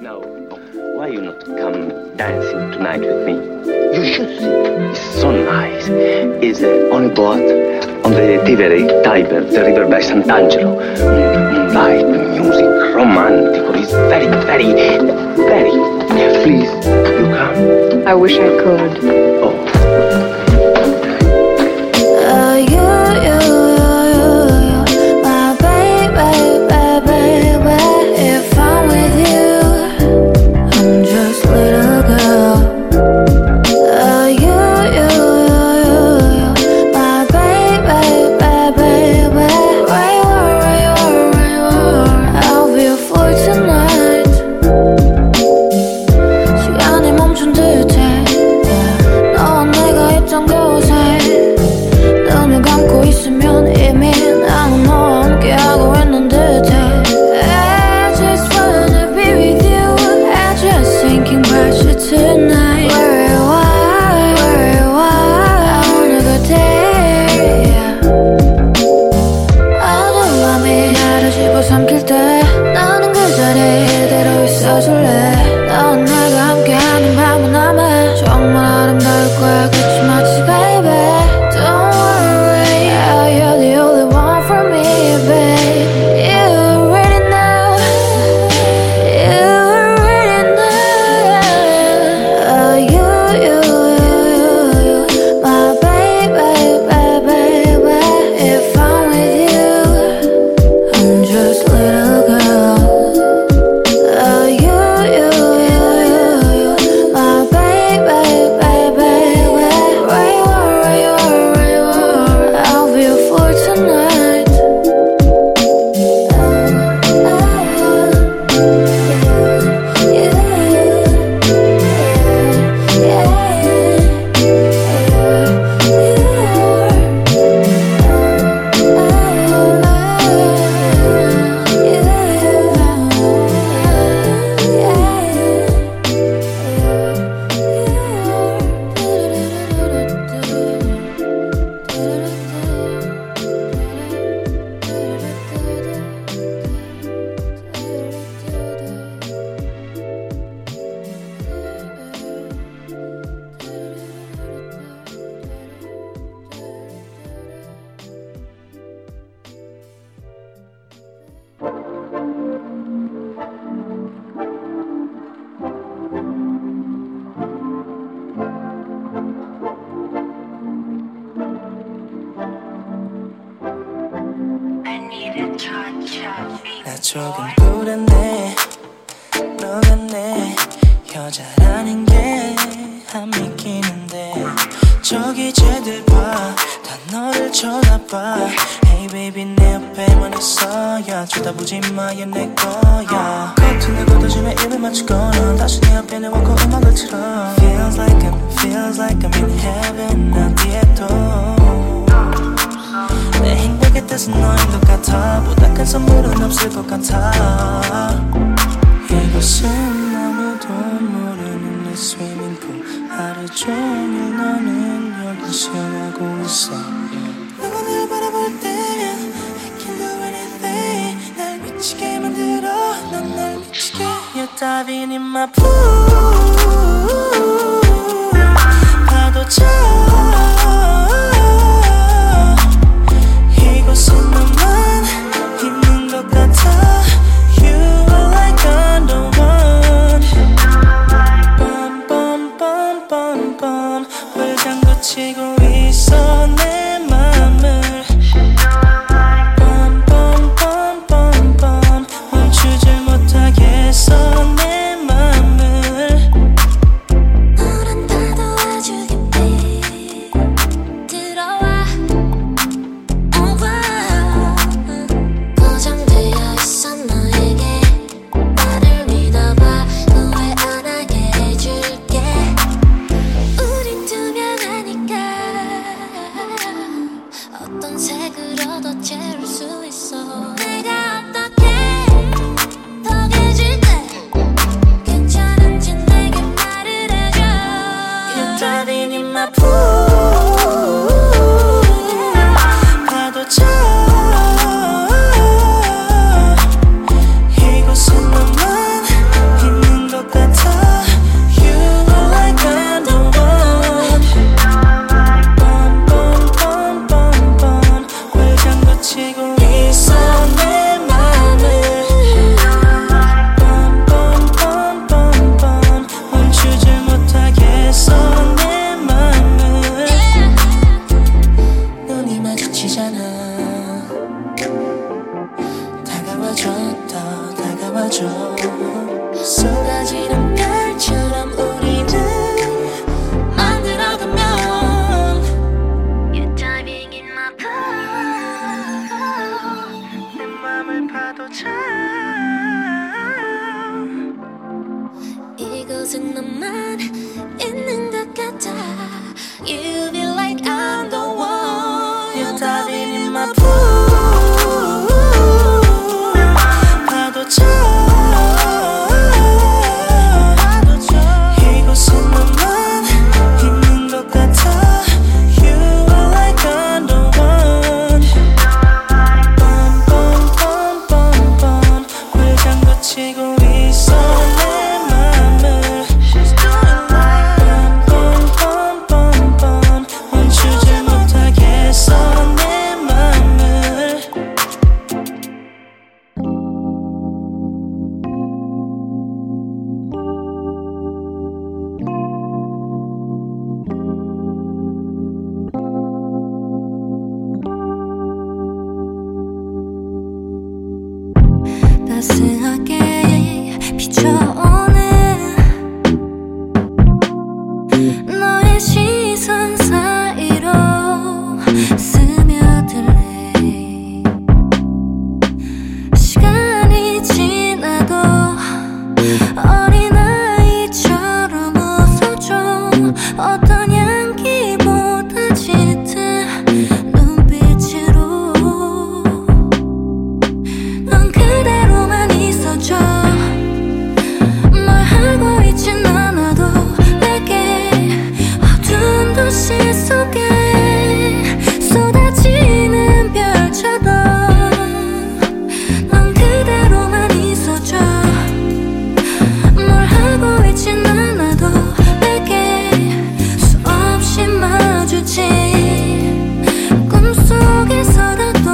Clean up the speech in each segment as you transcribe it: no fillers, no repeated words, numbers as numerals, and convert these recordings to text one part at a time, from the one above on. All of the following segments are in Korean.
No. Why you not come dancing tonight with me? You should see. It's so nice. It's on board on the Tiber, the river by Sant'Angelo. Light music, romantic. It's very. Please, you come. I wish I could. Oh. 쏟아지는 별처럼 우리는 만들어가면 You're diving in my pool. 내 맘을 파도 참 이곳은 너만 있는 것 같아. You feel like I'm the one. You're diving in my pool. 따스하게 비춰오는 너의 시선 사이로 스며들래. 시간이 지나도 어린아이처럼 웃어줘. 어떤 향기보다 짙은 눈빛으로 넌 그대로 뭘 하고 있진 않아도 내게 어두운 도시 속에 쏟아지는 별처럼 넌 그대로만 있어줘. 뭘 하고 있진 않아도 내게 수없이 마주친 꿈속에서라도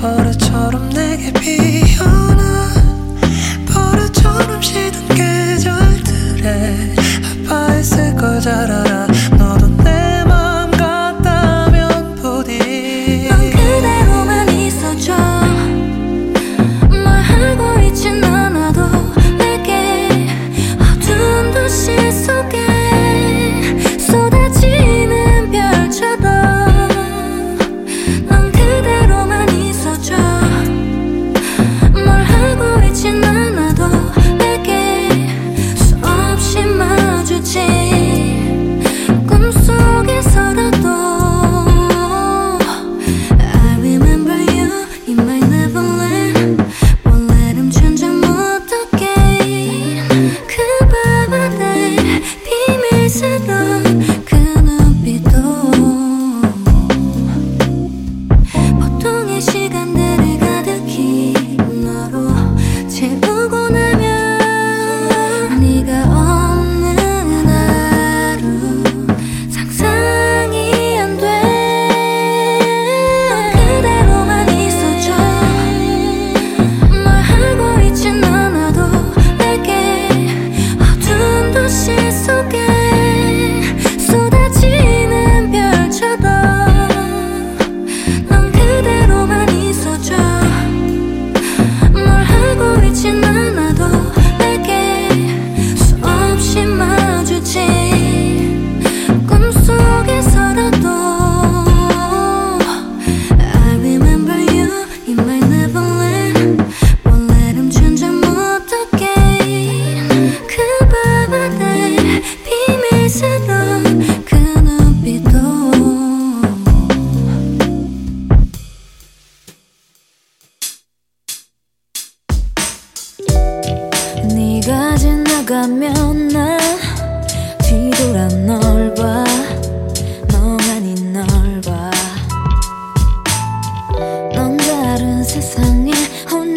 버릇처럼 내게 피어나 버릇처럼 시든 계절들에 아파했을 걸 잘 알아. 너도 내 맘 같다면 부디 넌 그대로만 있어줘. 뭘 하고 있진 않아도 내게 어두운 도시 속에 쏟아지는 별처럼 네가 지나가면 나 뒤돌아 널 봐. 멍하니 널 봐. 넌 다른 세상에 혼자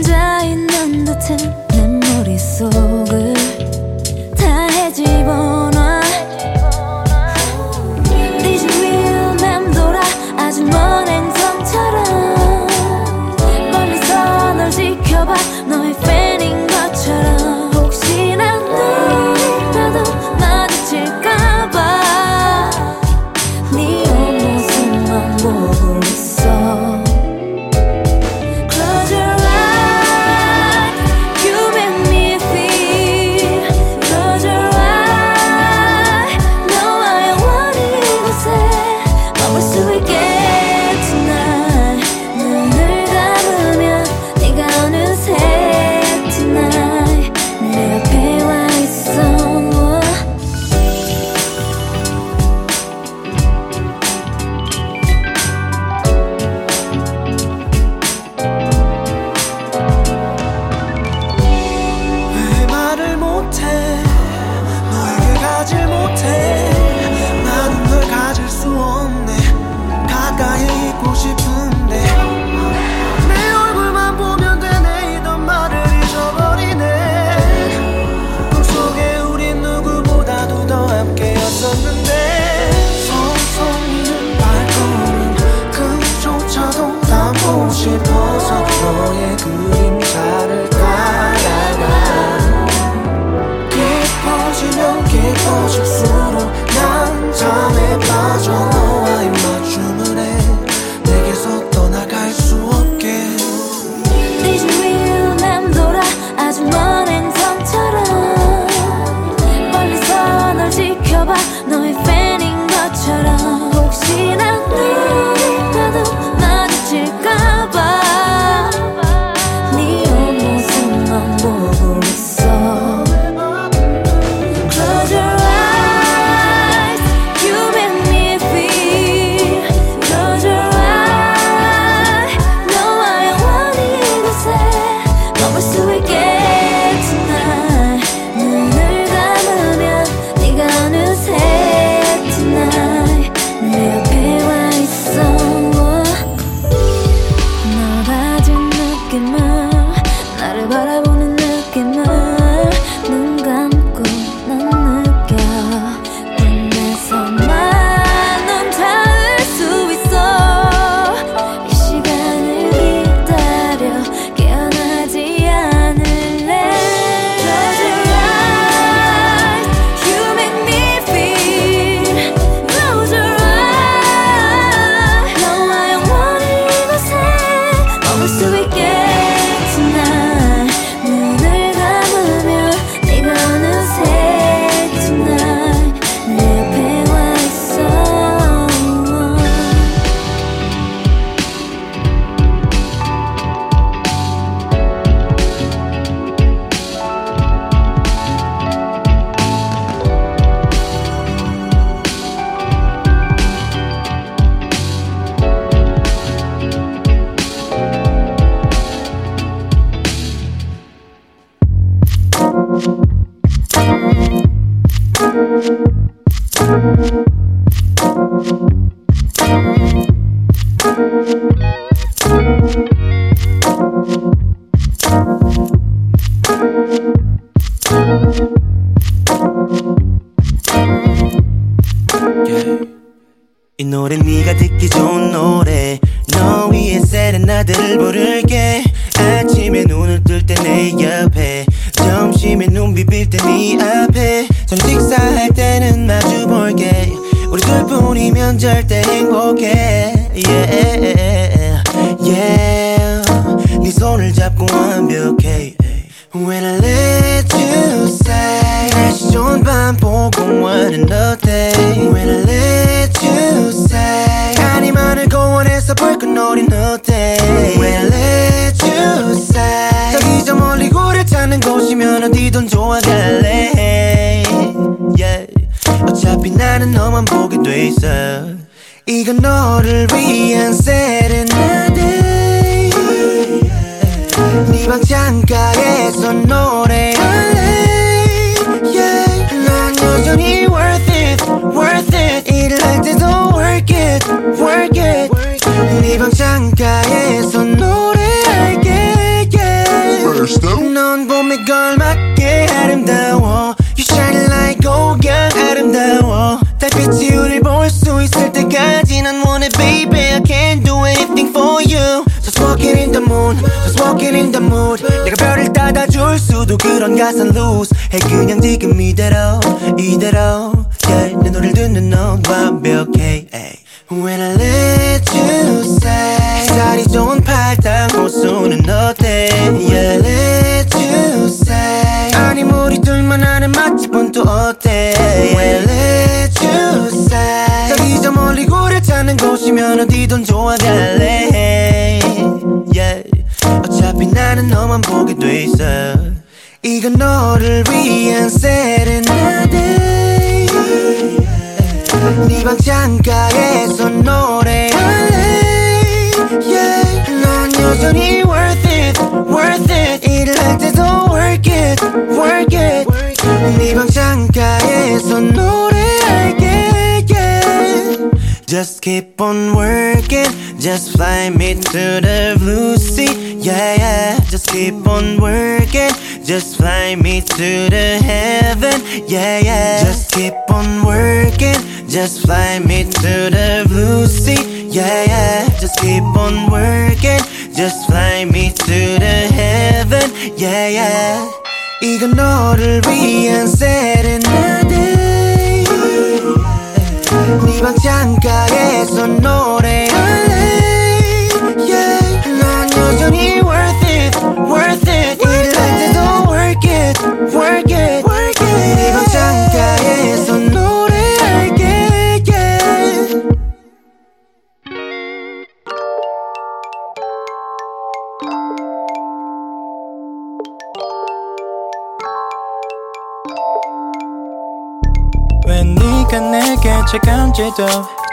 네가 내게 차가운지도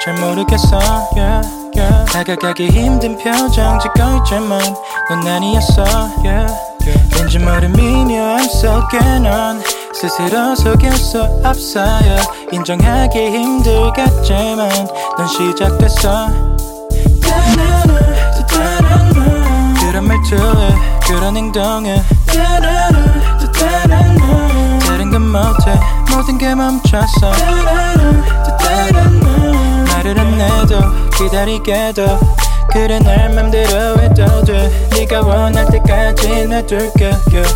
잘 모르겠어 yeah, yeah. 다가가기 힘든 표정 짓고 있지만 넌 아니었어 yeah, yeah. 왠지 모른 미묘함 속에 넌 스스로 속일 수 없어요. 인정하기 힘들겠지만 넌 시작됐어. 그런 말투에 그런 행동에 다른 건 못해 모든 게 멈췄어. 말을 안 해도 기다리게도 그래 날 맘대로 해도 돼. 네가 원할 때까지 놔둘게 yeah.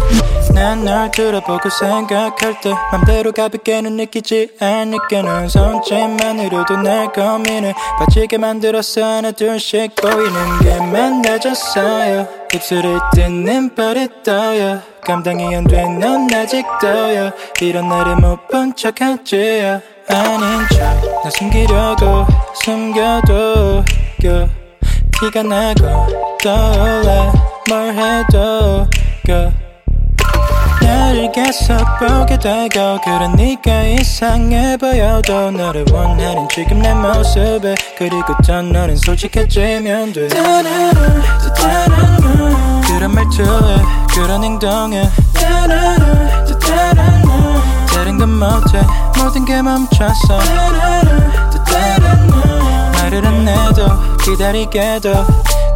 난 널 들어보고 생각할 때 맘대로 가볍게는 느끼지 않을게. 넌 손짓만으로도 날 고민을 빠지게 만들었어. 하나 둘씩 보이는 게 만나졌어요. 입술을 뜯는 발이 떠요. 감당이 안 돼 넌 아직도요. 이런 날을 못 본 척하지요. 아닌 척 나 숨기려고 숨겨도 yeah. 기가 나고 떠올라 뭘 해도 go. 나를 계속 보게 되고 그런 네가 이상해 보여도 너를 원하는 지금 내 모습에 그리고 더 너는 솔직해지면 돼. 그런 말투에 그런 행동에 다른 건 못해 모든 게 멈췄어. 말을 안 해도 기다리게도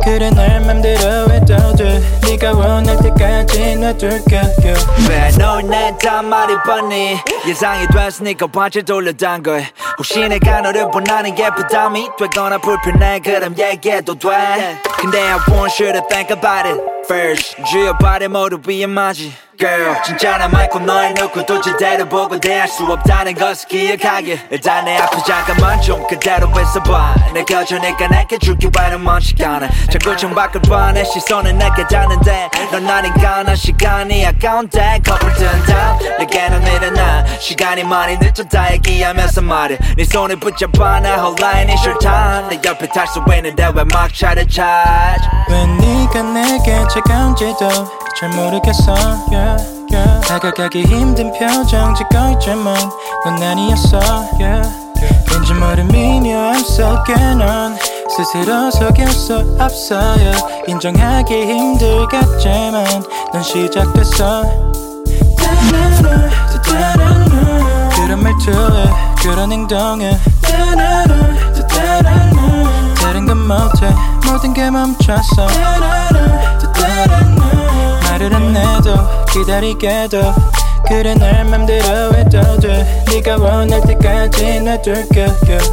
그래 날 맘대로 해도 돼. 네가 원할 때까지 놔둘게 yeah. 왜 널 낸단 말해봤니 예상이 됐으니까 반지 돌려단 걸. 혹시 내가 너를 원하는 게 부담이 되거나 불편해 그럼 얘기해도 돼. 근데 I want you to think about it first. 주여 발을 모두 위에 맞이 girl. 진짜 나 말고 널 누구도 제대로 보고 대할 수 없다는 것을 기억하게. 일단 내 앞에 잠깐만 좀 그대로 있어봐. 내 거주니까 내게 줄게 바른 먼 시간을. 자꾸 창밖을 봐 내 시선은 내게 닿는데 넌 아닌가. 난 시간이 아까운데 겁을 든다. 내게 넌 일어나 시간이 많이 늦었다 얘기하면서 말해. 네 손을 붙잡아 나 홀라인 is your time. 내 옆에 탈 수 있는데 왜 막 차를 찾아. 왜 네가 내게 차가운지도 잘 모르겠어 yeah, yeah. 다가가기 힘든 표정 짓고 있지만 넌 아니었어 yeah, yeah. 왠지 모른 미묘함 속에 넌 스스로 속일 수 없어요. 인정하기 힘들겠지만 넌 시작됐어. 그런 말투에 그런 행동에 다른 건 못해 모든 게 멈췄어. 말을 안 해도 기다리게도 그래 날 맘대로 해도 돼. 네가 원할 때까지 놔둘게 yeah.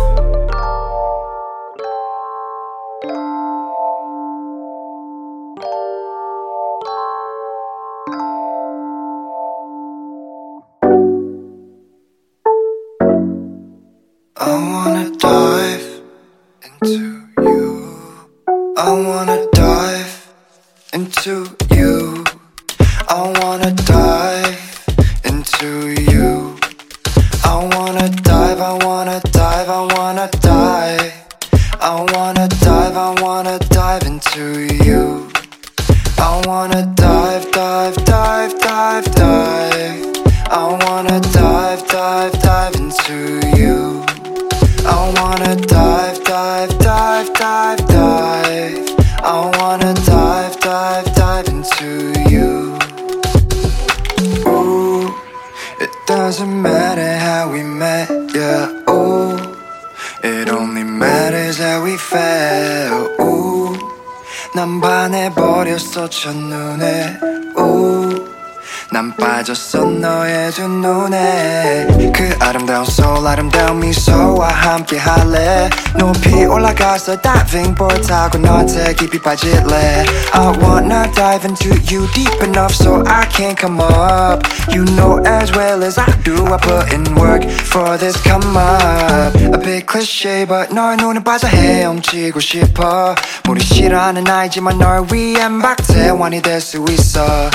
So diving board 타고 너한테 깊이 빠질래. I wanna dive into you deep enough so I can come up. You know as well as I do I put in work for this come up. A bit cliche but 너의 눈에 빠져 헤엄치고 싶어. 물이 싫어하는 나이지만 널 위한 박태환이 될 수 있어.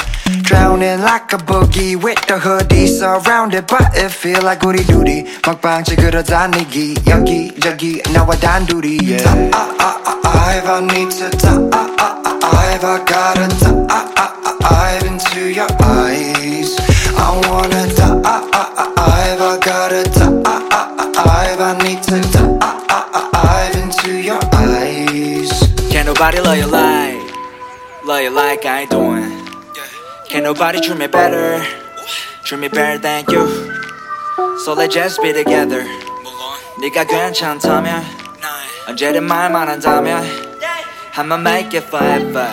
Drowning like a boogie with the hoodie surrounded but it feel like 우리 둘이 먹방 찍으러 다니기 여기저기 나와 단둘이 yeah. Dive I need to dive I gotta dive into your eyes. I wanna dive I gotta dive Can't nobody treat me better than you. So let's just be together. 네가 괜찮다면 언제든 말만 한다면 I'ma make it forever.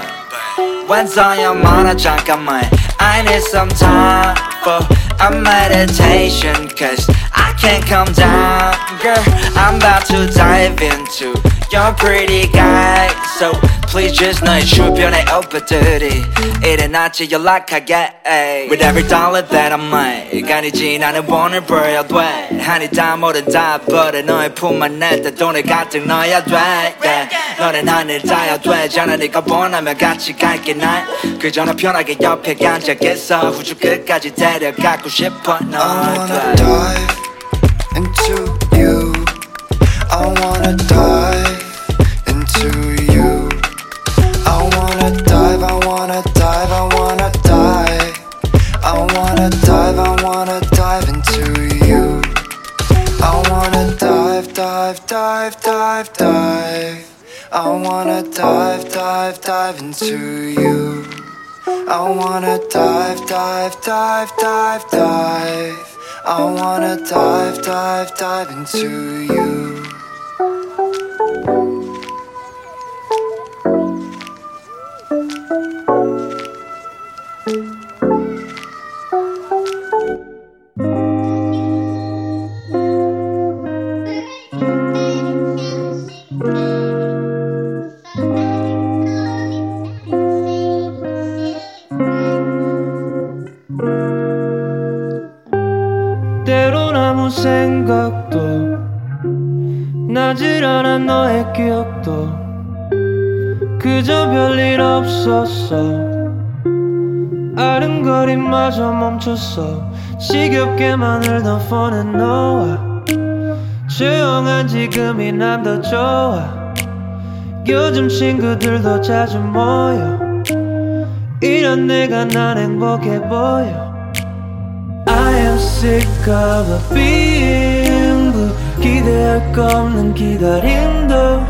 완성형만은 잠깐만 I need some time for a meditation cause I can't calm down girl I'm about to dive into your pretty guy so please just 너의 주변의 오빠들이 이른 아침 연락하게 With every dollar that I make 아니지 나는 원을 벌여야 돼 한이 다 모든 다 벌어 너의 품만 냈다 돈을 가득 넣어야 돼 yeah. 너는 하늘 따야 되잖아 네가 원하면 같이 갈게 난 그저나 편하게 옆에 앉아있어 우주 끝까지 데려가고 싶어 너 I wanna dive into you I wanna dive into you I wanna dive, I wanna dive, I wanna dive I wanna dive, I wanna dive into you I wanna dive, dive, dive, dive, dive I wanna dive, dive, dive into you I wanna dive, dive, dive, dive, dive I wanna dive, dive, dive into you 생각도 나질 않아 너의 기억도 그저 별일 없었어 아른거림마저 멈췄어 지겹게만을 더 뻔한 너와 조용한 지금이 난 더 좋아 요즘 친구들도 자주 모여 이런 내가 난 행복해 보여 I am sick of being blue 기대할 거 없는 기다림도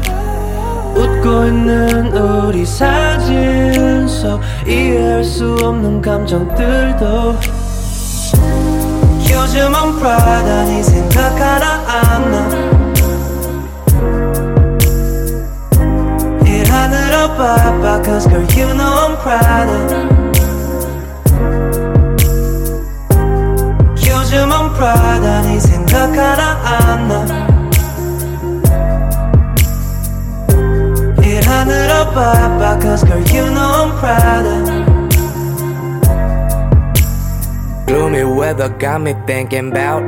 웃고 있는 우리 사진 속 이해할 수 없는 감정들도 요즘은 Prada 네 생각 하나 안 나 일 하느라 바빠 Cause girl you know I'm Prada 요즘은 Prada 네 생각 하나 안 나 일하느라 바빠 Cause girl you know I'm Prada Gloomy weather got me thinking about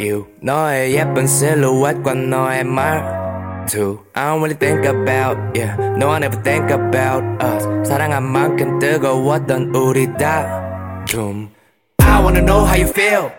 you 너의 예쁜 실루엣과 너의 말투 I don't really think about yeah. No I never think about us 사랑한 만큼 뜨거웠던 우리 다툼 I wanna know how you feel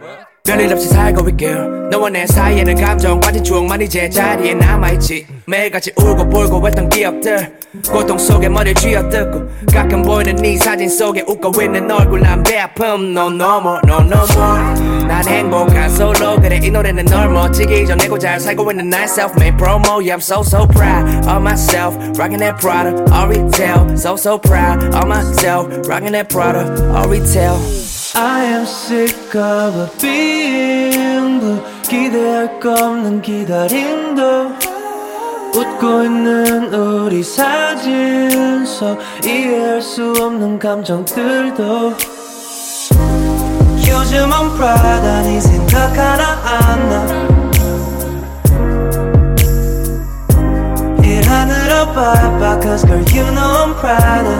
별일 없이 살고 있길 너와 내 사이에는 감정 빠진 추억만 이제 자리에 남아있지 매일같이 울고 볼고 했던 기억들 고통 속에 머리를 쥐어뜯고 가끔 보이는 네 사진 속에 웃고 있는 얼굴 난 배 아픔 No no more, no no more 난 행복한 솔로 그래 이 노래는 널 멋지기 전내고 잘 살고 있는 나의 self-made promo Yeah I'm so so proud of myself Rockin' that Prada, all retail So so proud of myself Rockin' that Prada, all retail I am sick of being blue 기대할 거 없는 기다림도 웃고 있는 우리 사진 속 이해할 수 없는 감정들도 요즘은 Prada 네 생각 하나 안 나 일하느라 바빠 Cause girl you know I'm Prada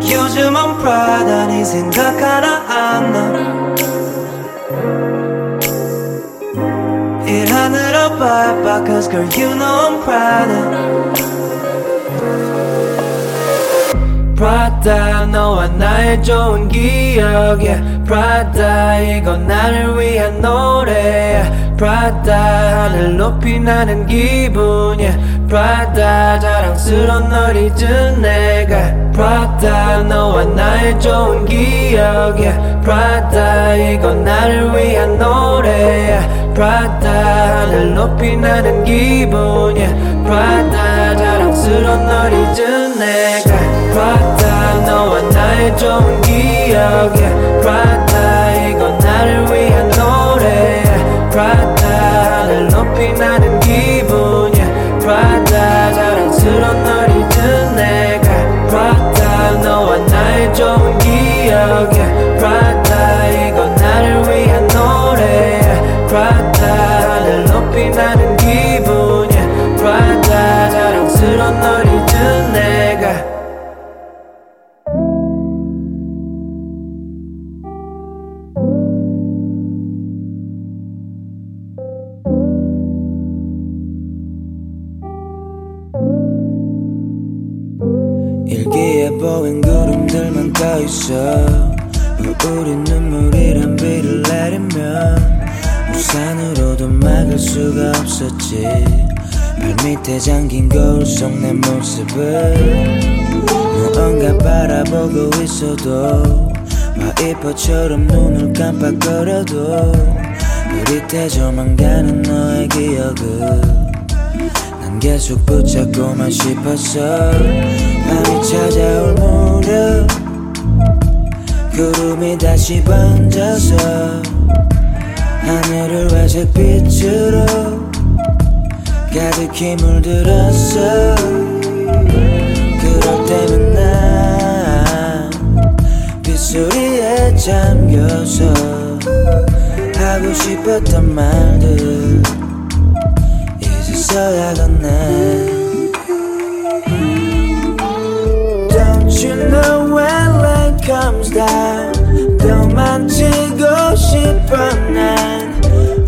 요즘은 Prada 네 생각 하나 안 나 일하느라 바빠 Cause girl you know I'm Prada Prada 너와 나의 좋은 기억 yeah. Prada 이건 나를 위한 노래야 Prada 하늘 높이 나는 기분이야 yeah. Prada 자랑스러운 널 잊은 내가 Prada 너와 나의 좋은 기억이야 Prada 이건 나를 위한 노래야 Prada 하늘 높이 나는 기분이야 Prada 자랑스러운 널 잊은 내가 Prada 너와 나의 좋은 기억에 Prada 이건 나를 위한 노래 Prada 날 높이 나는 기분에 Prada 자랑스러운 널 잊은 내가 Prada 너와 나의 좋은 기억에 Prada 이건 나를 위한 노래 Prada 날 높이 나는 기분에 Prada 자랑스러운 널 잊은 내가 보인 구름들만 떠있어 우울인 눈물이란 비를 내리면 우산으로도 막을 수가 없었지 발밑에 잠긴 거울 속 내 모습을 무언가 바라보고 있어도 와이퍼처럼 눈을 깜빡거려도 흐릿해져만 가는 너의 기억을 계속 붙잡고만 싶었어 밤이 찾아올 무렵 구름이 다시 번져서 하늘을 회색 빛으로 가득히 물들었어 그럴 때면 난 빗소리에 잠겨서 하고 싶었던 말들 Don't you know when light comes down 도망치고 싶어 난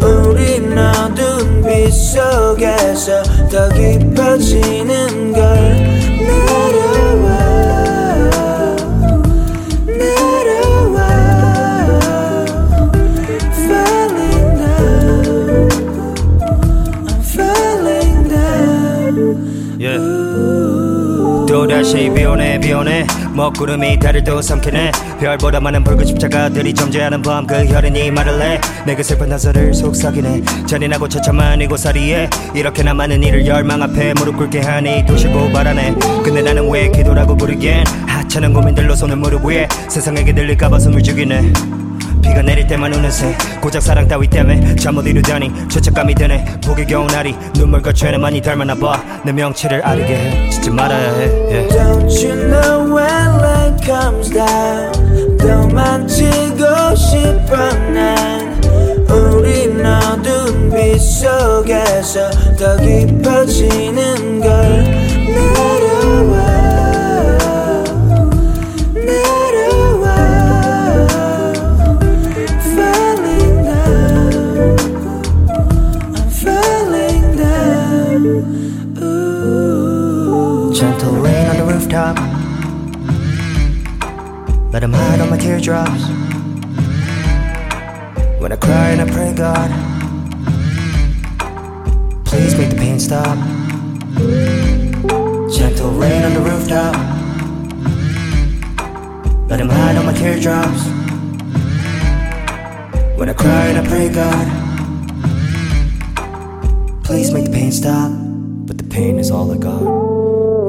우린 어두운 빛 속에서 더 깊어지는 걸 날아와 날아와 Falling down I'm falling Yeah. 또다시 비오네 비오네 먹구름이 달을 또 삼키네 별보다 많은 붉은 십자가들이 점재하는 밤 그 혈흔이 말을 해 내게 슬픈 단서를 속삭이네 잔인하고 처참한 이곳살이에 이렇게나 많은 일을 열망 앞에 무릎 꿇게 하니 도시고 바라네 근데 나는 왜 기도라고 부르기엔 하찮은 고민들로 손을 무릎 위에 세상에게 들릴까봐 숨을 죽이네 비가 내릴 때만 우는 새 고작 사랑 따위 때문에 잠 못 이루다니 죄책감이 드네 보기 겨운 날이 눈물 거쳐는 많이 닮았나 봐 내 명치를 아리게 해 짖지 말아야 해 yeah. Don't you know when light comes down 도망치고 싶어 난 우린 어두운 빛 속에서 더 깊어지는 걸 날아와 Gentle rain on the rooftop Let them hide on my teardrops When I cry and I pray God Please make the pain stop Gentle rain on the rooftop Let them hide on my teardrops When I cry and I pray God Please make the pain stop But the pain is all I got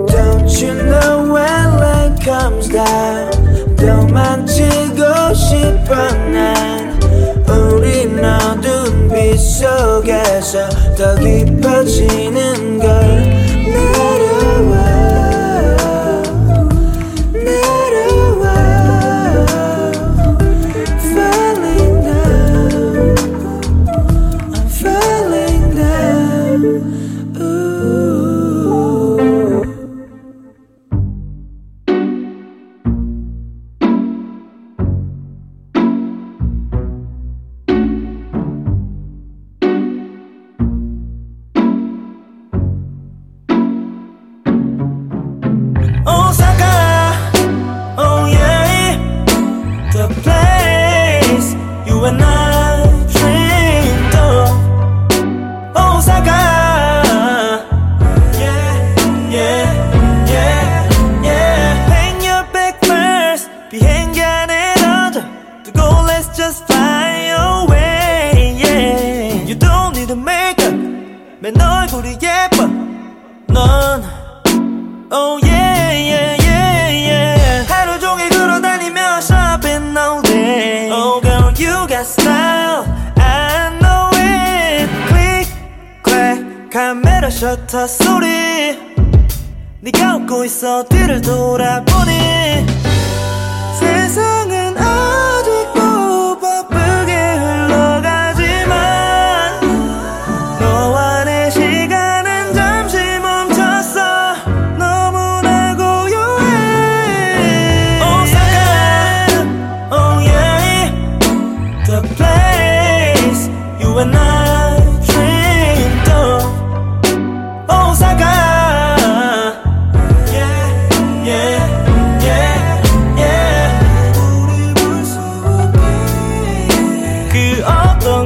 Don't you know when light comes down 도망치고 싶어 난 우린 어두운 빛 속에서 더 깊어지는 걸 날아와 날아와 Falling down I'm falling down 내가 셔터 소리 네가 웃고 있어 뒤를 돌아보니 세상은 아직도 바쁘게 흘러가지만 너와 내 시간은 잠시 멈췄어. 너무나 고요해 오사카 oh yeah the place you and I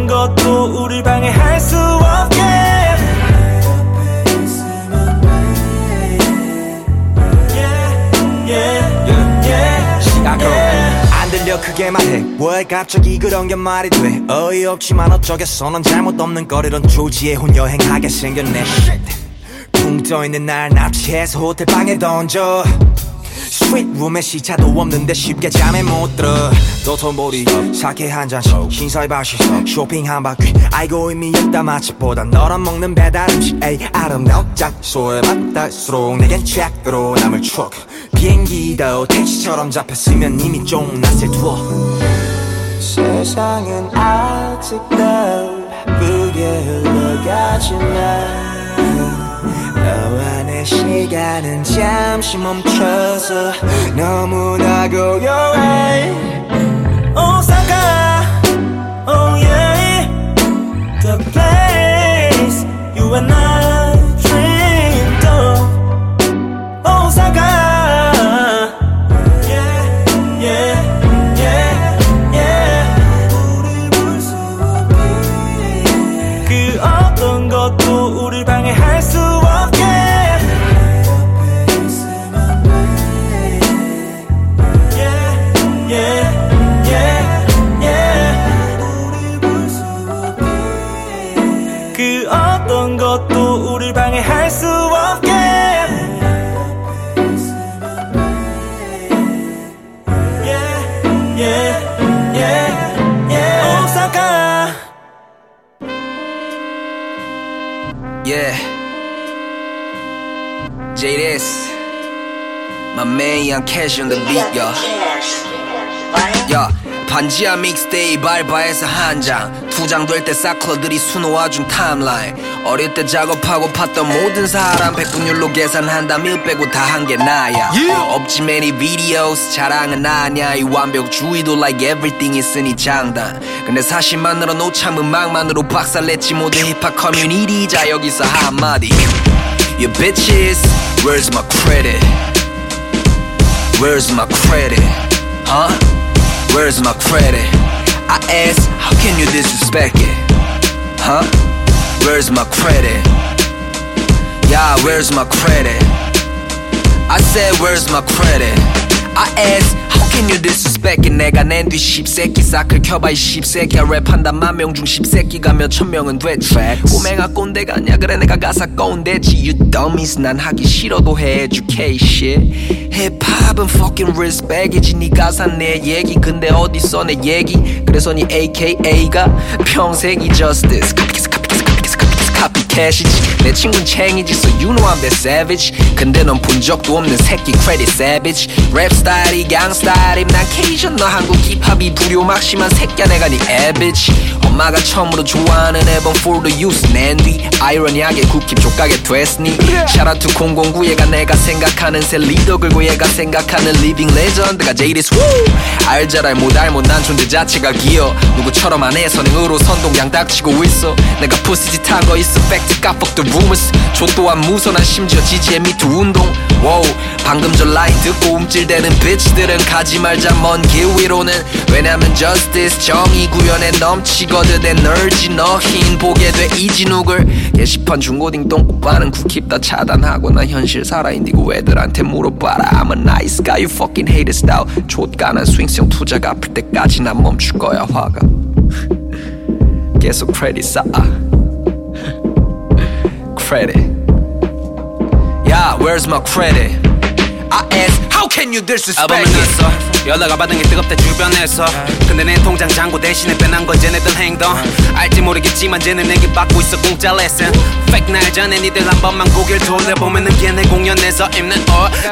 것도 우리 방해할 수 없게 옆에 있으면 돼 yeah, yeah, yeah, yeah. 시각으로 안 들려 크게 말해 왜 갑자기 그런 게 말이 돼. 어이없지만 어쩌겠어 넌 잘못 없는 거리론 조지에 혼여행하게 생겼네. 붕 떠있는 날 납치해서 호텔 방에 던져 스윗룸에 시차도 없는데 쉽게 잠에 못 들어. 도토모리 사케 한 잔씩 신사이바시 쇼핑 한 바퀴 아이고 의미 없다 맛집보다 너랑 먹는 배달음식 에이 아름다운 장소에 맞달수록 내겐 책으로 남을 추억. 비행기도 택시처럼 잡혔으면 이미 쫑났을 투어. 세상은 아직도 바쁘게 흘러가지만 너와 내 시간은 잠시 멈춰서 너무나 고요해 오사카 oh yeah the place you and I dreamed of 오사카 yeah yeah yeah yeah 우리 볼 수 없게 그 어떤 것도 우리 방해할 수 그 어떤 것도 우리 방해할 수 없게 yeah, yeah, yeah, yeah. 오사카 yeah. J-Diss My man Young Cash on the beat y'all. Yeah. 반지하 믹스테이프 알바에서 한 장, 두 장 될 때 사클러들이 수놓아준 타임라인. 어릴 때 작업하고 팠던 모든 사람 백분율로 계산한다. 밀 빼고 다 한 게 나야. 없지 many videos 자랑은 아냐. 이 완벽주의도 like everything 있으니 장단. 근데 사실만으로 노참 음악만으로 박살냈지. 모든 힙합 커뮤니티 자 여기서 한마디 You bitches Where's my credit Where's my credit huh? Where's my credit? I ask, how can you disrespect it? Huh? Where's my credit? Yeah, where's my credit? I said, where's my credit? I ask, how can you disrespect it? 내가 낸 뒤 씹새끼 사클 켜봐 이 씹새끼야. 랩한다 만명 중 씹새끼가 몇천 명은 됐지. 꼬맹아 꼰대가냐 그래 내가 가사 꼰대지. You dummies 난 하기 싫어도 해 education. 힙합은 fucking respect이지. 니 가사 내 얘기 근데 어디서 내 얘기. 그래서 니 AKA가 평생 이 justice copycat이지. 내 친구는 챙이지 so you know I'm that savage. 근데 넌 본 적도 없는 새끼 credit savage. 랩 스타일이 양 스타일임 난 케이션 너 한국 힙합이 불효 막심한 새끼야. 내가 니 average. 엄마가 처음으로 좋아하는 앨범 For the Youth 낸 뒤 아이러니하게 국힙 족가게 됐으니 Shout out to 009 얘가 내가 생각하는 새 리더 그리고 얘가 생각하는 리빙 레전드가 J-Diss 알잘알 못알못 난 존재 자체가 기어. 누구처럼 안해 선행으로 선동양 닥치고 있어. 내가 푸시짓 한거 있어 팩트 까뻑 the rumors. 저 또한 무서 난 심지어 지지의 미투 운동 wow. 방금 저 라인 듣고 움찔대는 bitch들은 가지 말자 먼 길 위로는. 왜냐면 justice 정의 구현에 넘치고 내 널지 너흰 보게 돼 이지 누굴. 게시판 중고딩동 오빠는 국힙 다 차단하고 나 현실 살아인디고 애들한테 물어봐라 I'm a nice guy you fucking hate it style. 좆가난 스윙성 투자가 아플 때까지 난 멈출 거야 화가. 계속 크레딧 쌓아 크레딧. Yeah where's my credit I ask how How can you disrespect? 아 범인났어 연락을 받은 게 뜨겁다 주변에서. 근데 내 통장 잔고 대신에 변한 건 쟤네들 행동. 알지 모르겠지만 쟤는 내게 받고 있어 공짜 레슨. Fake 날 전에 니들 한 번만 고개를 돌려보면은 걔네 공연에서 입는 옷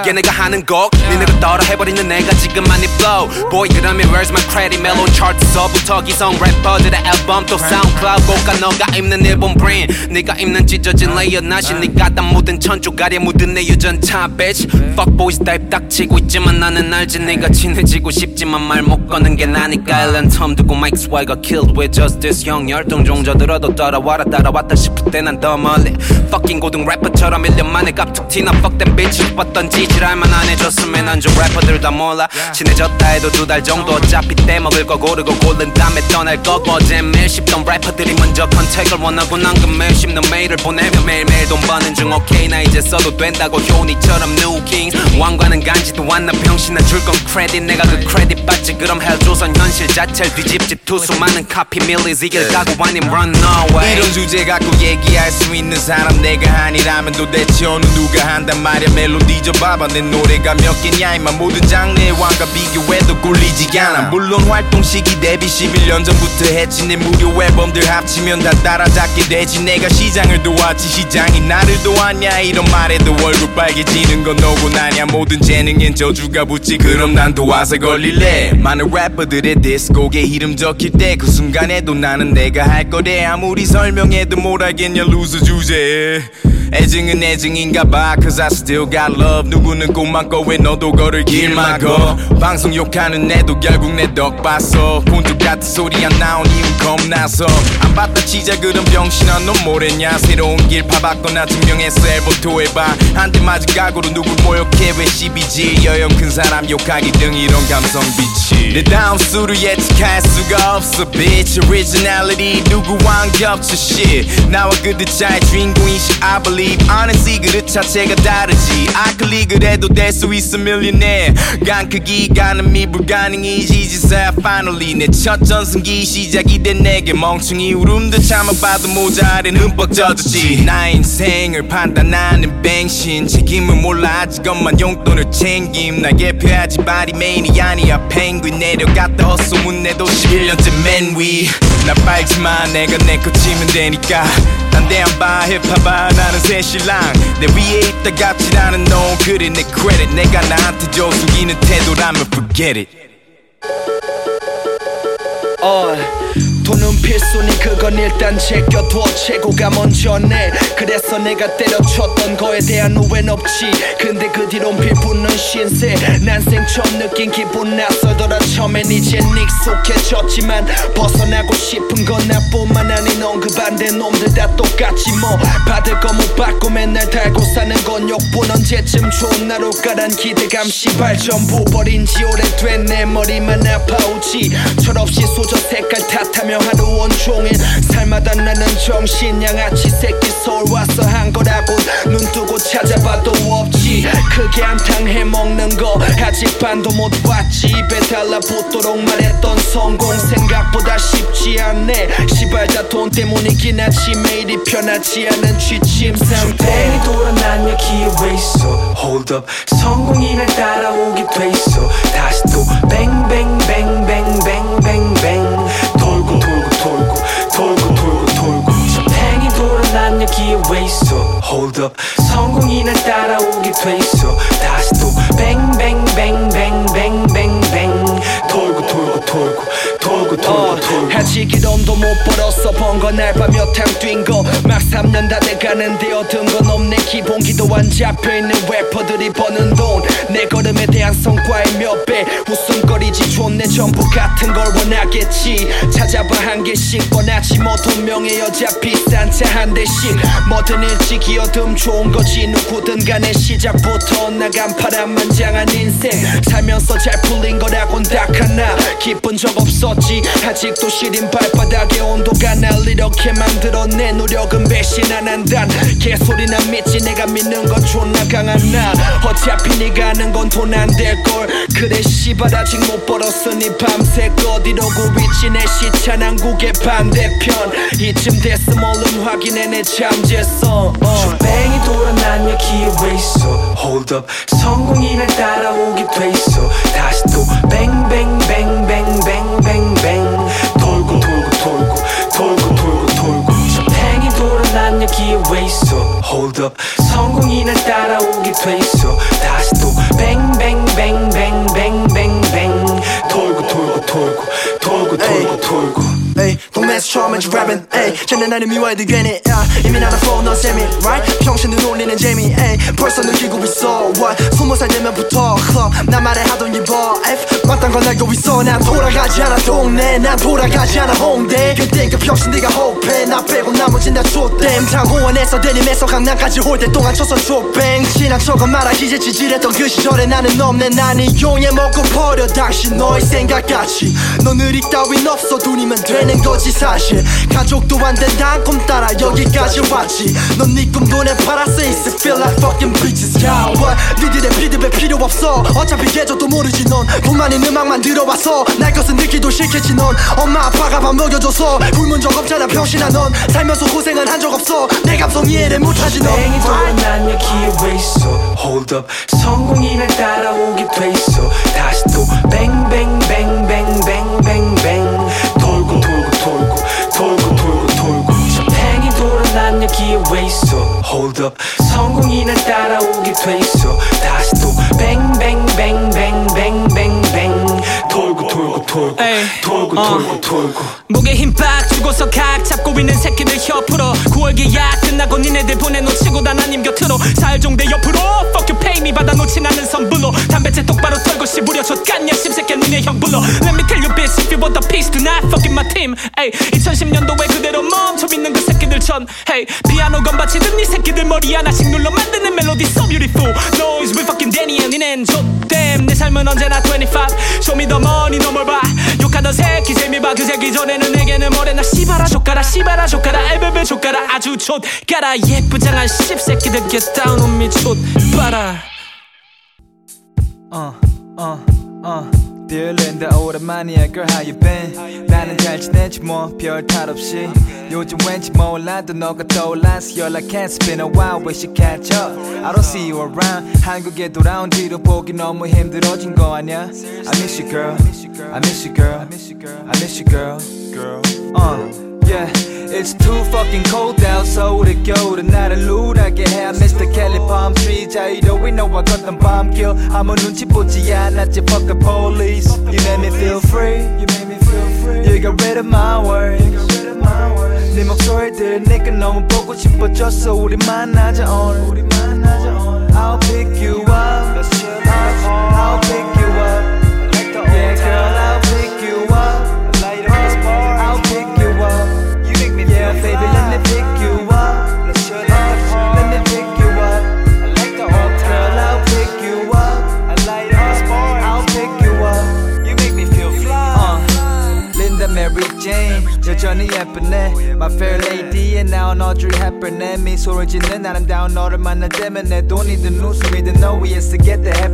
걔네가 하는 곡 니네가 떨어 해버리는 내가 지금 많이 flow. Boy 그러면 where's my credit? 멜론 차트서부터 기성 래퍼들의 앨범 또 사운드클라우드 곡과 너가 입는 일본 브랜드 니가 입는 찢어진 레이어 나시 니가 다 묻은 천조가리에 묻은 내 유전차 bitch. Fuck boys 날 닥치고 있지만 나는 알지 니가 친해지고 싶지만 말 못 거는 게 나니까. 일년 처음 듣고 Mike Swag got killed with justice. 형 열동 종저들어도 따라와라 따라왔다 싶을 때 난 더 멀리. Fucking 고등 래퍼처럼 1년 만에 깜짝 티나 fuck them bitch. 싶었던 지지랄만 안 해줬으면 안 좀 래퍼들 다 몰라. 친해졌다 해도 두 달 정도 어차피 떼먹을 거 고르고 고른 다음에 떠날 거고. 어제 매일 씹던 래퍼들이 먼저 컨택을 원하고 난 그 매일 씹는 메일을 보내며 매일매일 돈 버는 중. 오케이 나 이제 써도 된다고 효니처럼 New Kings 왕관은 간지도 않나 병신 나 줄 건 크레딧. 내가 그 크레딧 받지 그럼 헬조선 현실 자체를 뒤집지 투수 많은 카피 밀리지 이길 가고 아님 run no way. 이런 주제 갖고 얘기할 수 있는 사람 내가 아니라면 도대체 어느 누가 한단 말야. 멜로디 좀 봐봐 내 노래가 몇 개냐 이만. 모든 장르의 왕과 비교해도 꿀리지 않아. 물론 활동 시기 대비 11년 전부터 했지. 내 무료 앨범들 합치면 다 따라잡게 되지. 내가 시장을 도왔지 시장이 나를 도왔냐. 이런 말에도 얼굴 빨개지는 건 너고 나냐. 모든 재능엔 저주가 붙지 그럼 난 도와서 걸릴래. 많은 래퍼들의 디스곡에 이름 적힐 때 그 순간에도 나는 내가 할 거래. 아무리 설명해도 뭘 알겠냐 루즈 주제에. 애증은 애증인가봐 cause I still got love. 누구는 꿈만 꿔 왜 너도 거를 길만 거. 방송 욕하는 애도 결국 내 덕 봤어. 본적 같은 소리 안 나온 이유 겁나서 안 봤다 치자 그럼 병신아 넌 뭐랬냐. 새로운 길 파봤거나 증명해서 앨범 토해봐. 한 대 맞은 각오로 누굴 모욕해 왜 시비지. 여염 큰 사람 욕하기 등 이런 감성 비치. 내 다음 수를 예측할 수가 없어 bitch. Originality 누구와 안 겹쳐 shit. 나와 그들 차의 주인공이시 I believe. Honestly 그릇 자체가 다르지. 아클리 그래도 될 수 있어 millionaire. 간 크기 가늠이 불가능이지. 지사야 finally 내 첫 전승기 시작이 된 내게 멍청이 울음도 참아봐도 모자란 흠뻑 젖었지. 나의 인생을 판단하는 뱅신 책임을 몰라 아직 엄만 용돈을 챙김. 날 개표하지 바리 메인이 아니야 펭귄. 내려갔다 헛소문 내도 11년째 맨 위. 나 빨지마 내가 내거 치면 되니까. 난 대안봐 힙합아 나는 새신랑. 내 위에 있다 갑질하는 놈 그래 내 크레딧. 내가 나한테 조숙이는 태도라면 forget it. 돈은 필수니 그건 일단 제껴둬. 최고가 먼저네 그래서 내가 때려쳤던 거에 대한 후회는 없지. 근데 그 뒤론 빌붙는 신세 난 생처음 느낀 기분 낯설더라. 처음엔 이젠 익숙해졌지만 벗어나고 싶은 건 나뿐만 아닌 넌 그 반대 놈들 다 똑같지 뭐. 받을 거 못 받고 맨날 달고 사는 건 욕뿐. 언제쯤 좋은 날 올까란 기대감 시발 전부 버린 지 오래된 내 머리만 아파오지. 철없이 소저 색깔 탓하면 하루 온종일 살마다 나는 정신 양아치 새끼 서울 와서 한 거라고 눈 뜨고 찾아봐도 없지. 크게 한탕 해먹는 거 아직 반도 못 봤지. 입에 달라붙도록 말했던 성공 생각보다 쉽지 않네. 시발 다 돈 때문이긴 하지 매일이 편하지 않은 취침 상태. 주댕이 돌아나며 기회 있어 hold up 성공이 날 따라오게 돼 있어. 다시 또 뱅뱅뱅뱅뱅뱅뱅뱅 돌고 샴페인이 돌아났냐 기회 있어 hold up 성공이 날 따라오게 돼 있어. 다시 또 뱅뱅뱅뱅뱅뱅뱅뱅 돌고 아직 이름도 못 벌었어 번건 알바 몇 탕 뛴 거. 막 3년 다 돼가는데 얻은 건 없네. 기본기도 안 잡혀있는 래퍼들이 버는 돈 내 걸음에 대한 성과의 몇 배. 웃음거리지 존내 전부 같은 걸 원하겠지. 찾아봐 한 개씩 뻔하지 뭐 돈 명예 여자 비싼 차 한 대씩. 뭐든 일찍 이어듬 좋은 거지 누구든 간에. 시작부터 나간 파란만장한 인생 살면서 잘 풀린 거라곤 딱 하나 기쁜 적 없었지. 아직도 시린 발바닥에 온도가 날 이렇게 만들어내 노력은 배 대신한 한단 개소리나 믿지. 내가 믿는 건 존나 강한 난 어차피 네가 하는 건 돈 안 될걸. 그래 씨발 아직 못 벌었으니 밤새고 어디로 고있지. 내 시찬 한국의 반대편 이쯤 됐음 얼른 확인해 내 잠재성. 뱅이 돌아난 내 기회 있어. Hold up 성공이 날 따라오게 돼 있어. 다시 또 뱅뱅뱅뱅뱅뱅뱅뱅 돌고 저 뱅이 돌아난 내 기회 있어. Hold up 성공이 날 따라오게 돼 있어. 다시 또 뱅뱅뱅뱅뱅뱅뱅뱅 돌고 에이, 동네에서 처음 한지 랩은 에이 쟤네 나는 미워해도 괜히 yeah. 이미 나는 flow 넌 재미 right 평신을 올리는 재미 에이 벌써 느끼고 있어 what 20살 되면부터 club 난 말해하던 이버 F 맞단 걸 알고 있어. 난 돌아가지 않아 동네 난 돌아가지 않아 홍대. 그때 그 평신대가 호패 나 빼고 나머진 다 좆댐. 장호원에서 대림에서 강남까지 올 때 동안 쳤어 좆뱅. 친한 척은 말하기 이제 지질했던 그 시절에 나는 없네. 난 이용해 먹고 버려 당신 너의 생각같이. 너는 이 따윈 없어 돈이면 돼 되는 거지 사실. 가족도 안 된다 꿈 따라 여기까지 왔지. 넌 네 꿈도 내 팔았어. It's feel like fucking bitches yeah. 니들의 피드백 필요 없어. 어차피 계절도 모르지. 넌 돈만 있는 음악만 들어와서 날 것은 느끼도 싫겠지. 넌 엄마 아빠가 밥 먹여줘서 굶은 적 없잖아 병신아. 넌 살면서 고생은 한 적 없어. 내 감성 이해를 못하지. 넌 뱅이 돌아난 내 기회 있어. Hold up 성공이 날 따라오게 돼 있어. 다시 또 뱅뱅뱅뱅뱅뱅뱅뱅 돌고 저 뱅이 돌아난 내 기회 있어. Hold up 성공이 날 따라오게 돼 있어. 다시 또 뱅뱅뱅뱅뱅뱅뱅뱅 돌고 에이. 돌고 목에 힘빡 주고서 각 잡고 있는 새끼들 혀풀어. 9월 계약 끝나고 니네들 보내놓치고 난 하나님 곁으로 사흘종대 옆으로 fuck you pay me 받아놓진 않은 선불로 담배채 똑바로 털고 씹으려 좆간냐 씹새끼야 니네 형 불러. Let me tell you bitch if you want the peace tonight fucking my team 에이. 2010년도에 그대로 멈춰 믿는 그 새끼들 전 헤이 피아노 건받치듯 니 새끼들 머리 하나씩 눌러 만드는 멜로디 so beautiful noise we fucking Danny and 니넨 좆댐. 내 삶은 언제나 25 show me the money no more 봐 욕하던 새끼 재미봐. 그 새끼 전에는 내게는 뭐래나 씨바라 족가라 씨바라 족가라 에베베 족가라 아주 족가라 예쁘장한 씹새끼들 get down on me 족바라 Dear Linda 오랜만이야 girl how you been. 나는 잘 지내지 뭐 별 탈 없이. 요즘 왠지 몰라도 너가 떠올라서 연락해. It's been a while we should catch up. I don't see you around. 한국에 돌아온 뒤로 보기 너무 힘들어진 거 아냐. I miss you girl I miss you girl I miss you girl I miss you girl yeah It's too fucking cold out 서울의 겨울은 나를 우울하게 해. I miss the Cali palm tree 자유로 위너와 걷던 밤길 아무 눈치 보지 않았지. Fuck the police You made me feel free You got rid of my worries. 네 목소리들 내가 너무 보고 싶어졌어. 우리 만나자 오늘 I'll pick you up I'll pick you up Yeah girl I'll pick you up I'll pick you up Yeah, baby, let me pick you up. Let me pick you up. Girl, I'll pick you up. I'll pick you up. You make me feel fly. Linda, Mary Jane, 여전히 예쁘네. My fair lady, and now I'm Audrey Hepburn. 미소를 짓는 아름다운 너를 만날 때면 내 돈이든 웃음이든 너 위에서 get the happy.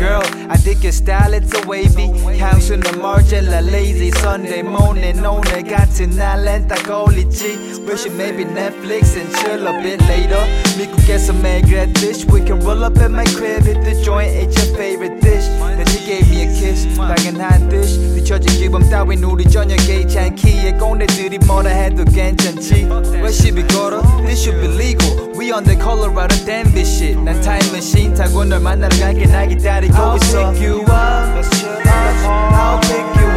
Girl, I think your style it's so wavy. 향수는 Margiela lazy. Sunday morning 오늘 같은 날엔 딱 어울리지. We should maybe Netflix and chill a bit later. 미국에서 매일 그랬듯이 We can roll up at my crib. Hit the joint, it's your favorite dish. Then you gave me a kiss, 당연한 듯이 뒤처진 기분 따윈 우리 저녁 괜찮기에 꼰대들이 뭐라 해도 괜찮지. 왜 시비 걸어? This should be legal. We on the Colorado damn bitch shit. 난 타임 머신 타고 널 만나러 갈게. 날 기다리 I'll pick you up. I'll pick you up.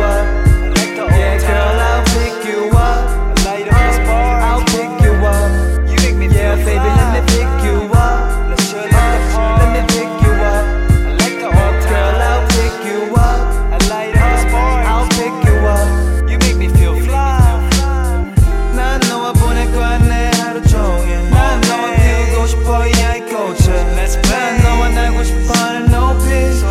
Yeah, girl, I'll pick you up. I'll pick you up. Yeah, baby, let me pick you up. Let me pick you up. Girl, I'll pick you up. I'll pick you up. You make me feel fly. 난 너와 보낼 거야 내 하루 종일. 난 너와 비우고 싶어 yeah, I go to. 난 너와 날고 싶어. No peace.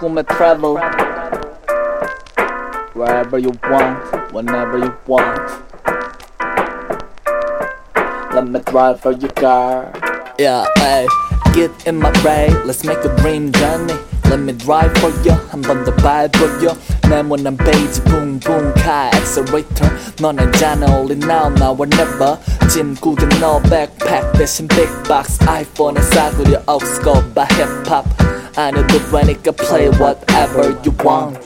꿈의 트래블 Wherever you want, whenever you want Let me drive for your car Yeah, ay Get in my way, let's make a dream journey Let me drive for you, 한 번 더 밟아요 네모난 베이지 붕붕 car accelerator 넌 알잖아 only now, now or never 짐 굳은 너 백팩 대신 빅박스 아이폰에 싸구려 옥스코바 힙합 안 해도 되니까 play whatever you want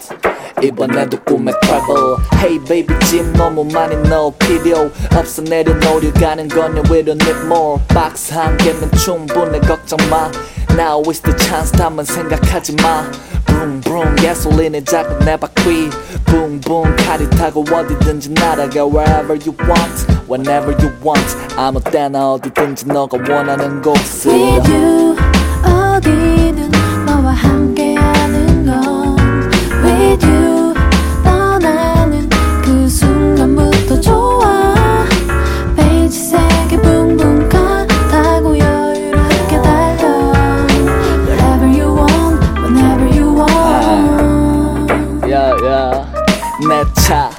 이번에도 꿈의 트래블 Hey baby 짐 너무 많이 넣을 필요 없어 내려놓으려가는 건 You don't need more 박스 한 개면 충분해 걱정 마 Now is the chance 담은 생각하지 마 Vroom vroom 가솔린에 작은 내 바퀴 Boom boom 칼이 타고 어디든지 날아가 Wherever you want Whenever you want 아무 때나 어디든지 너가 원하는 곳을 With you 어디든 너와 함께하는 건 With you 떠나는 그 순간부터 좋아 페이지 세게 붕붕 가 타고 여유롭게 달려 Wherever you want, whenever you want Yeah, yeah 내 차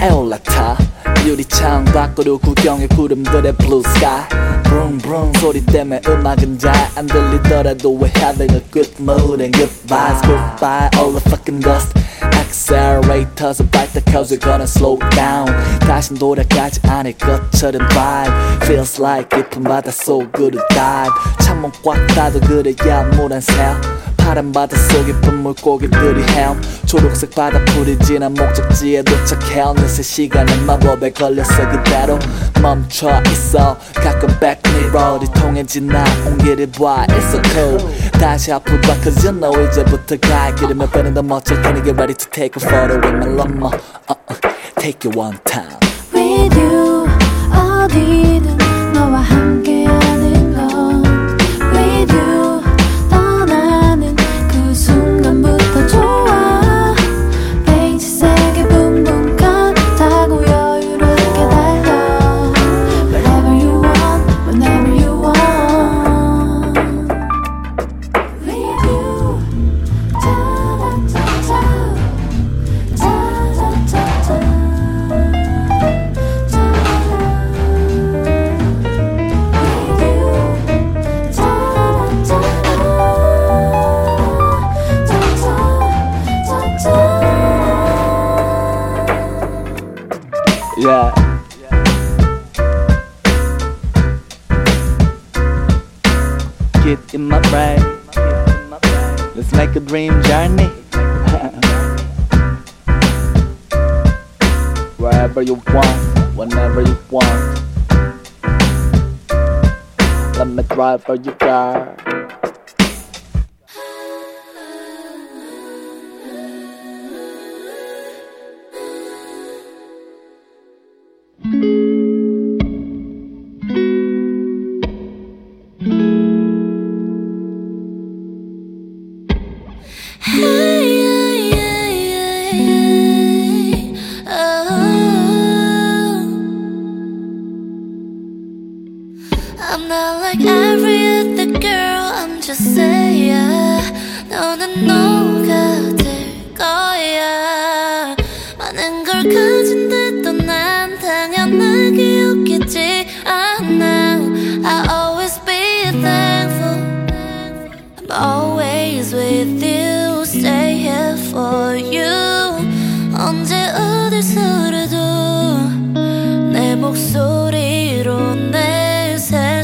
에올라타 유리창 밖으로 구경해 구름들의 blue sky Vroom vroom 소리 때문에 음악은 잘 안 들리더라도 We're having a good mood and good vibes Goodbye all the fucking dust Accelerator so bright that cause we're gonna slow down 다신 돌아가지 않을 것처럼 vibe Feels like 깊은 바다 속으로 dive 창문 꽉 닫아 그래야 물안 새 파란 바다 속 깊은 물고기들이 헤엄 초록색 바다풀이 지나 목적지에 도착해 느새 시간의 마법에 걸렸어 그대로 멈춰 있어 가끔 백미러를 통해 지나 온 길을 봐 It's so cool 다시 앞으로 봐 Cause you know 이제부터 갈 길은 몇 번은 더 멋질 테니 Get ready to take a photo with my love Take it one time With you 어디든 너와 함께하는 건 With you 순간부터 좋아 페이지 세게 붕붕 가 타고 여유롭게 달려 Wherever you want, whenever you want With you 짜라짜라 Yeah. Get in my brain. Let's make a dream journey. Wherever you want, whenever you want. Let me drive for your car.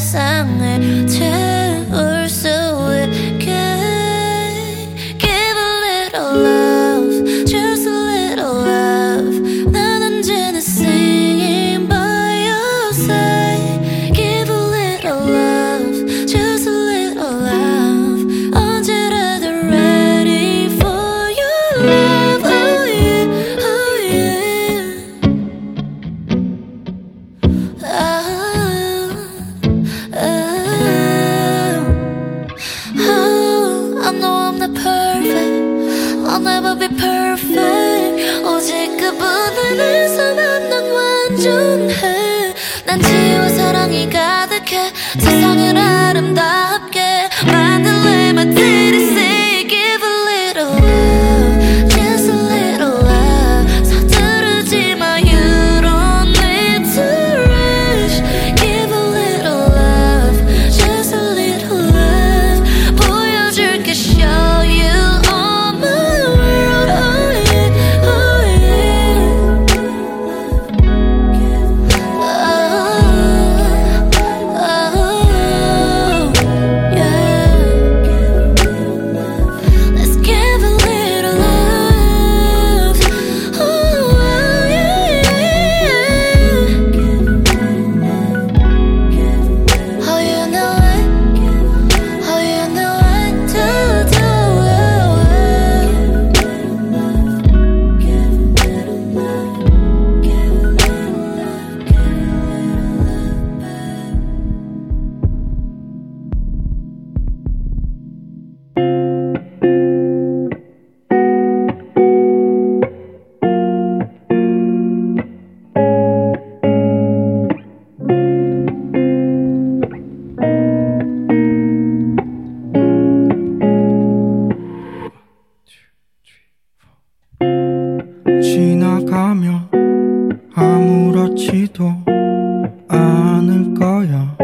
세상을 채울 수 있게 가며 아무렇지도 않을 거야.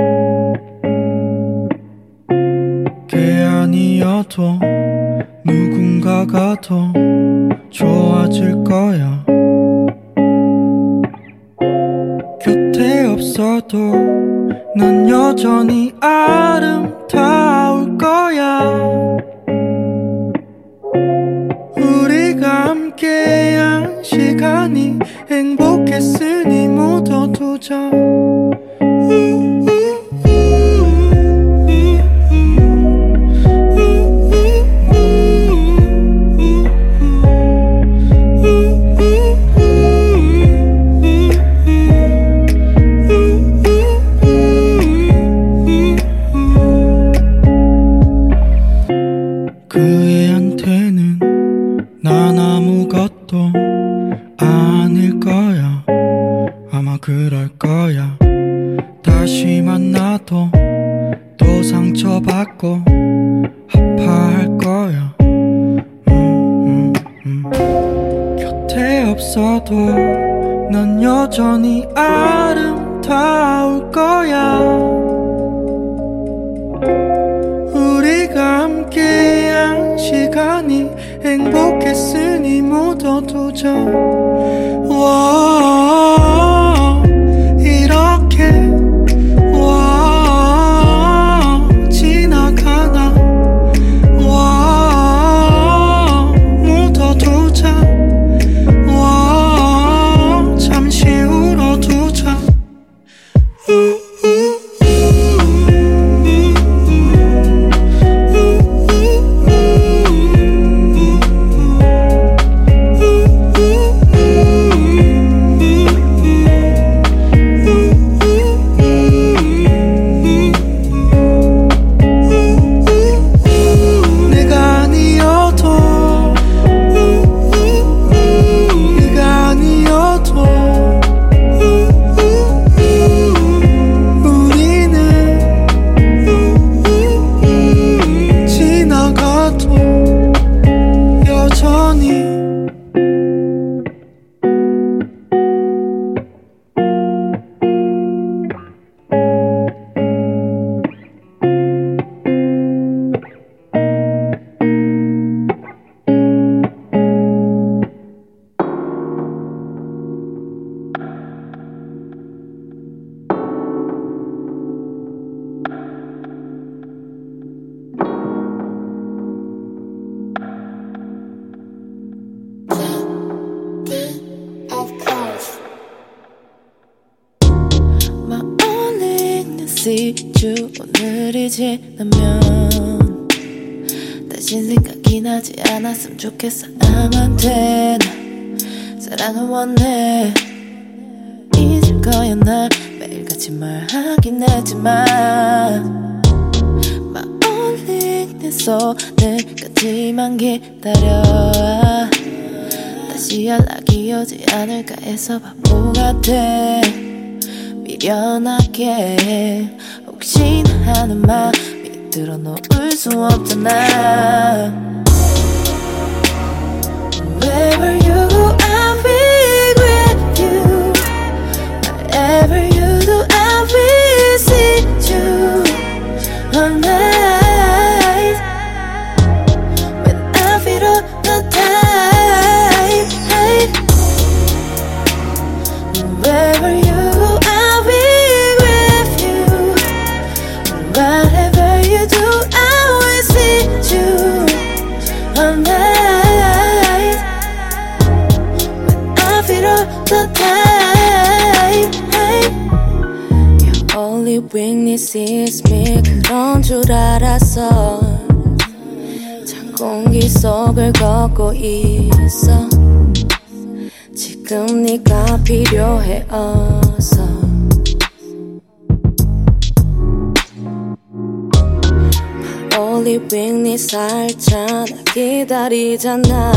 걔 아니어도 누군가가 더 좋아질 거야. 곁에 없어도 난 여전히 아름다울 거야. 우리가 함께한 시간이 행복했으니 묻어두자. 좋겠어. 아무한테나 사랑을 원해. 잊을 거야 날. 매일같이 말하긴 하지만 My only 내 손을까지만 기다려와. 다시 연락이 오지 않을까 해서 바보 같아. 미련하게 혹시나 하는 마음이 들어 놓을 수 없잖아. Wherever you go, I will grab you. Whatever you do, I will see you all night. When I feel all the time. Wherever you go, I will grab you. Whatever you do, I will see you all night. The time your only weakness is me. 그런 줄 알았어. 찬 공기 속을 걷고 있어. 지금 네가 필요해 어서. My only weakness 알잖아. 기다리잖아.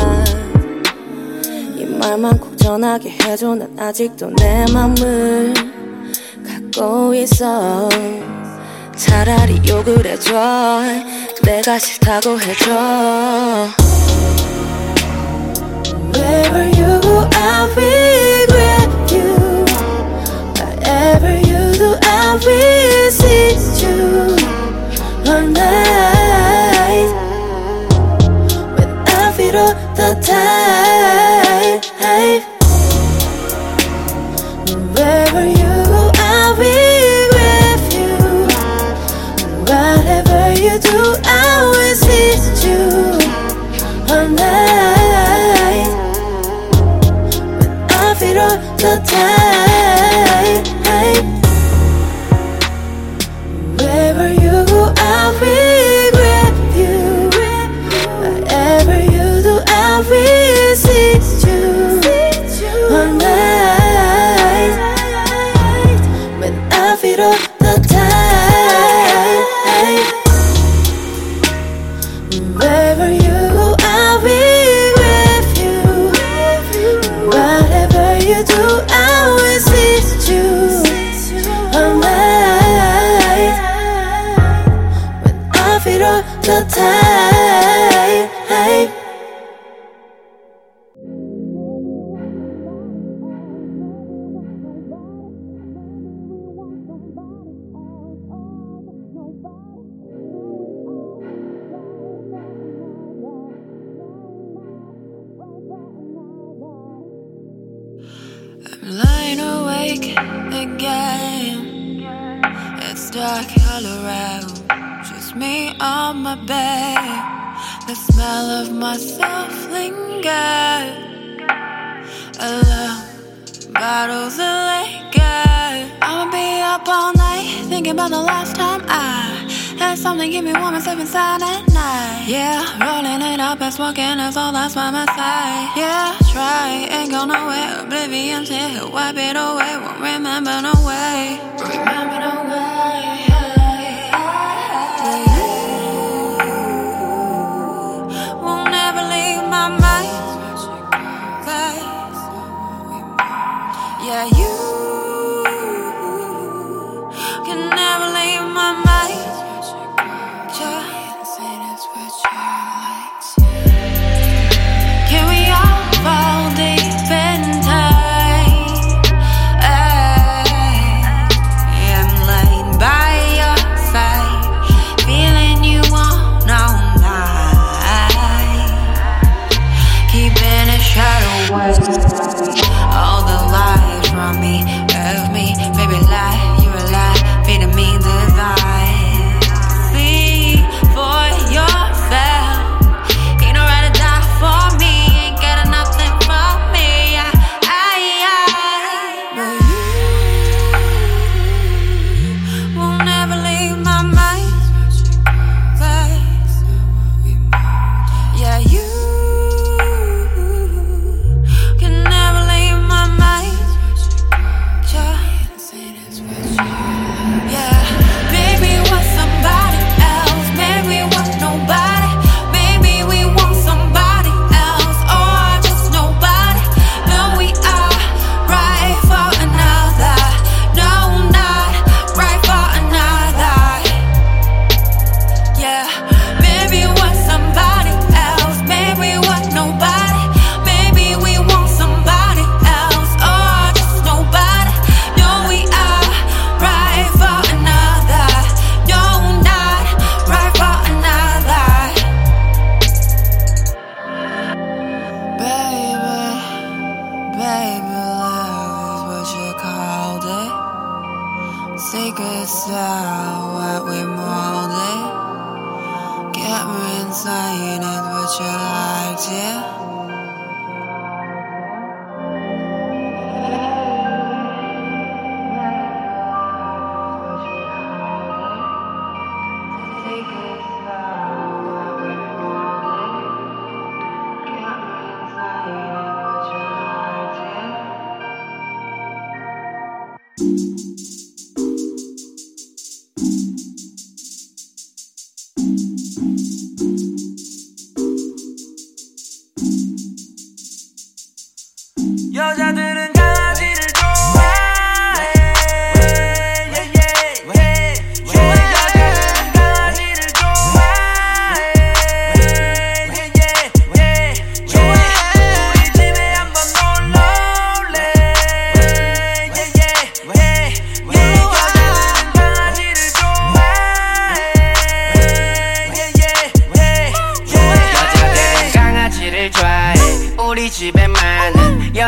말만 꼭 전하게 해줘. 난 아직도 내 맘을 갖고 있어. 차라리 욕을 해줘. 내가 싫다고 해줘. Wherever you go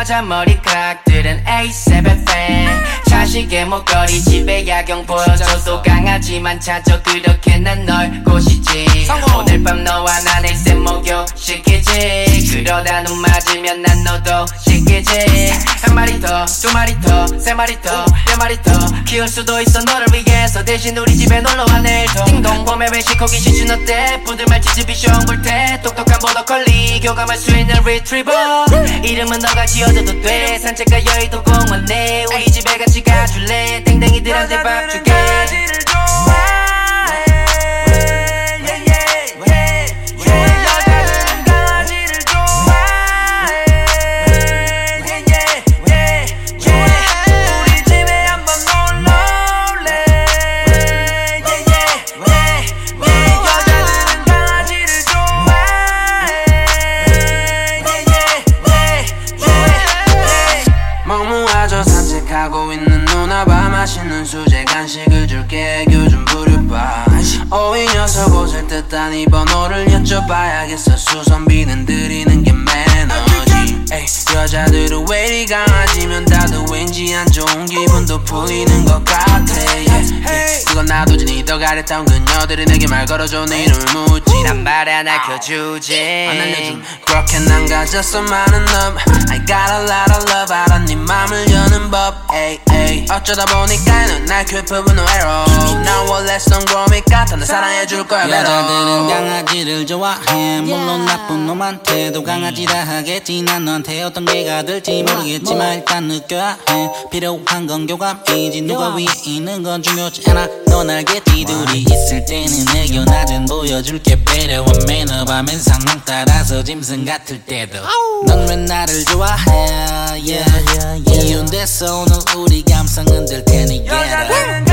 여자 머리카락들은 A7 팬 자식의 목걸이 집에 야경 보여줘도 강하지만 찾아 그렇게 난 널 꼬시지 오늘 밤 너와 나 내 목욕 시키지 그러다 눈 맞으면 난 너도 시키지 한 마리 더, 두 마리 더, 세 마리 더, 네 마리 더 키울 수도 있어 너를 위해서 대신 우리 집에 놀러와 내일도 띵동 봄에 외식 고기 시춘 어때 부들말 치즈비 숑볼때 똑똑한 보더콜리 교감할 수 있는 리트리버 이름은 너가 지어줘도 돼 산책과 여의도 공원 내 우리 집에 같이 가줄래 땡땡이들한테 밥 줄게 하고 있는 누나 봐 맛있는 수제 간식을 줄게 애교 좀 부려봐 오이 녀석 옷을 뜯단 입어노를 여쭤봐야겠어 수선비는 드리는 게 매너지 에이, 여자들은 왜 이리 강하지면 다들 왠지 안 좋은 기분도 풀리는 것 같아 그건 나도 지니 더 가렸던 그녀들이 내게 말 걸어줘 내 이름을 묻지 난 말 안 알려주지 안 알려줌 그렇게 난 가졌어 많은 놈 I got a lot of love 알아 네 맘을 여는 법 에이, 에이. 어쩌다 보니까 넌 날 괴롭히는 애로 난 원래 썬그러미까 더 날 사랑해줄 거야 여자들은 강아지를 좋아해 물론 나쁜 놈한테도 강아지라 하겠지 난 너한테 어떤 개가 될지 모르겠지만 일단 느껴야 해 필요한 건 교감이지 누가 위에 있는 건 중요하지 않아 넌 알겠지 둘이 있을 때는 애교 낮은 보여줄게 배려와 매너 밤엔 상황 따라서 짐승 같을 때도 넌 왜 나를 좋아해 yeah. 이혼됐어 오늘 우리 감성은 될 테니 get up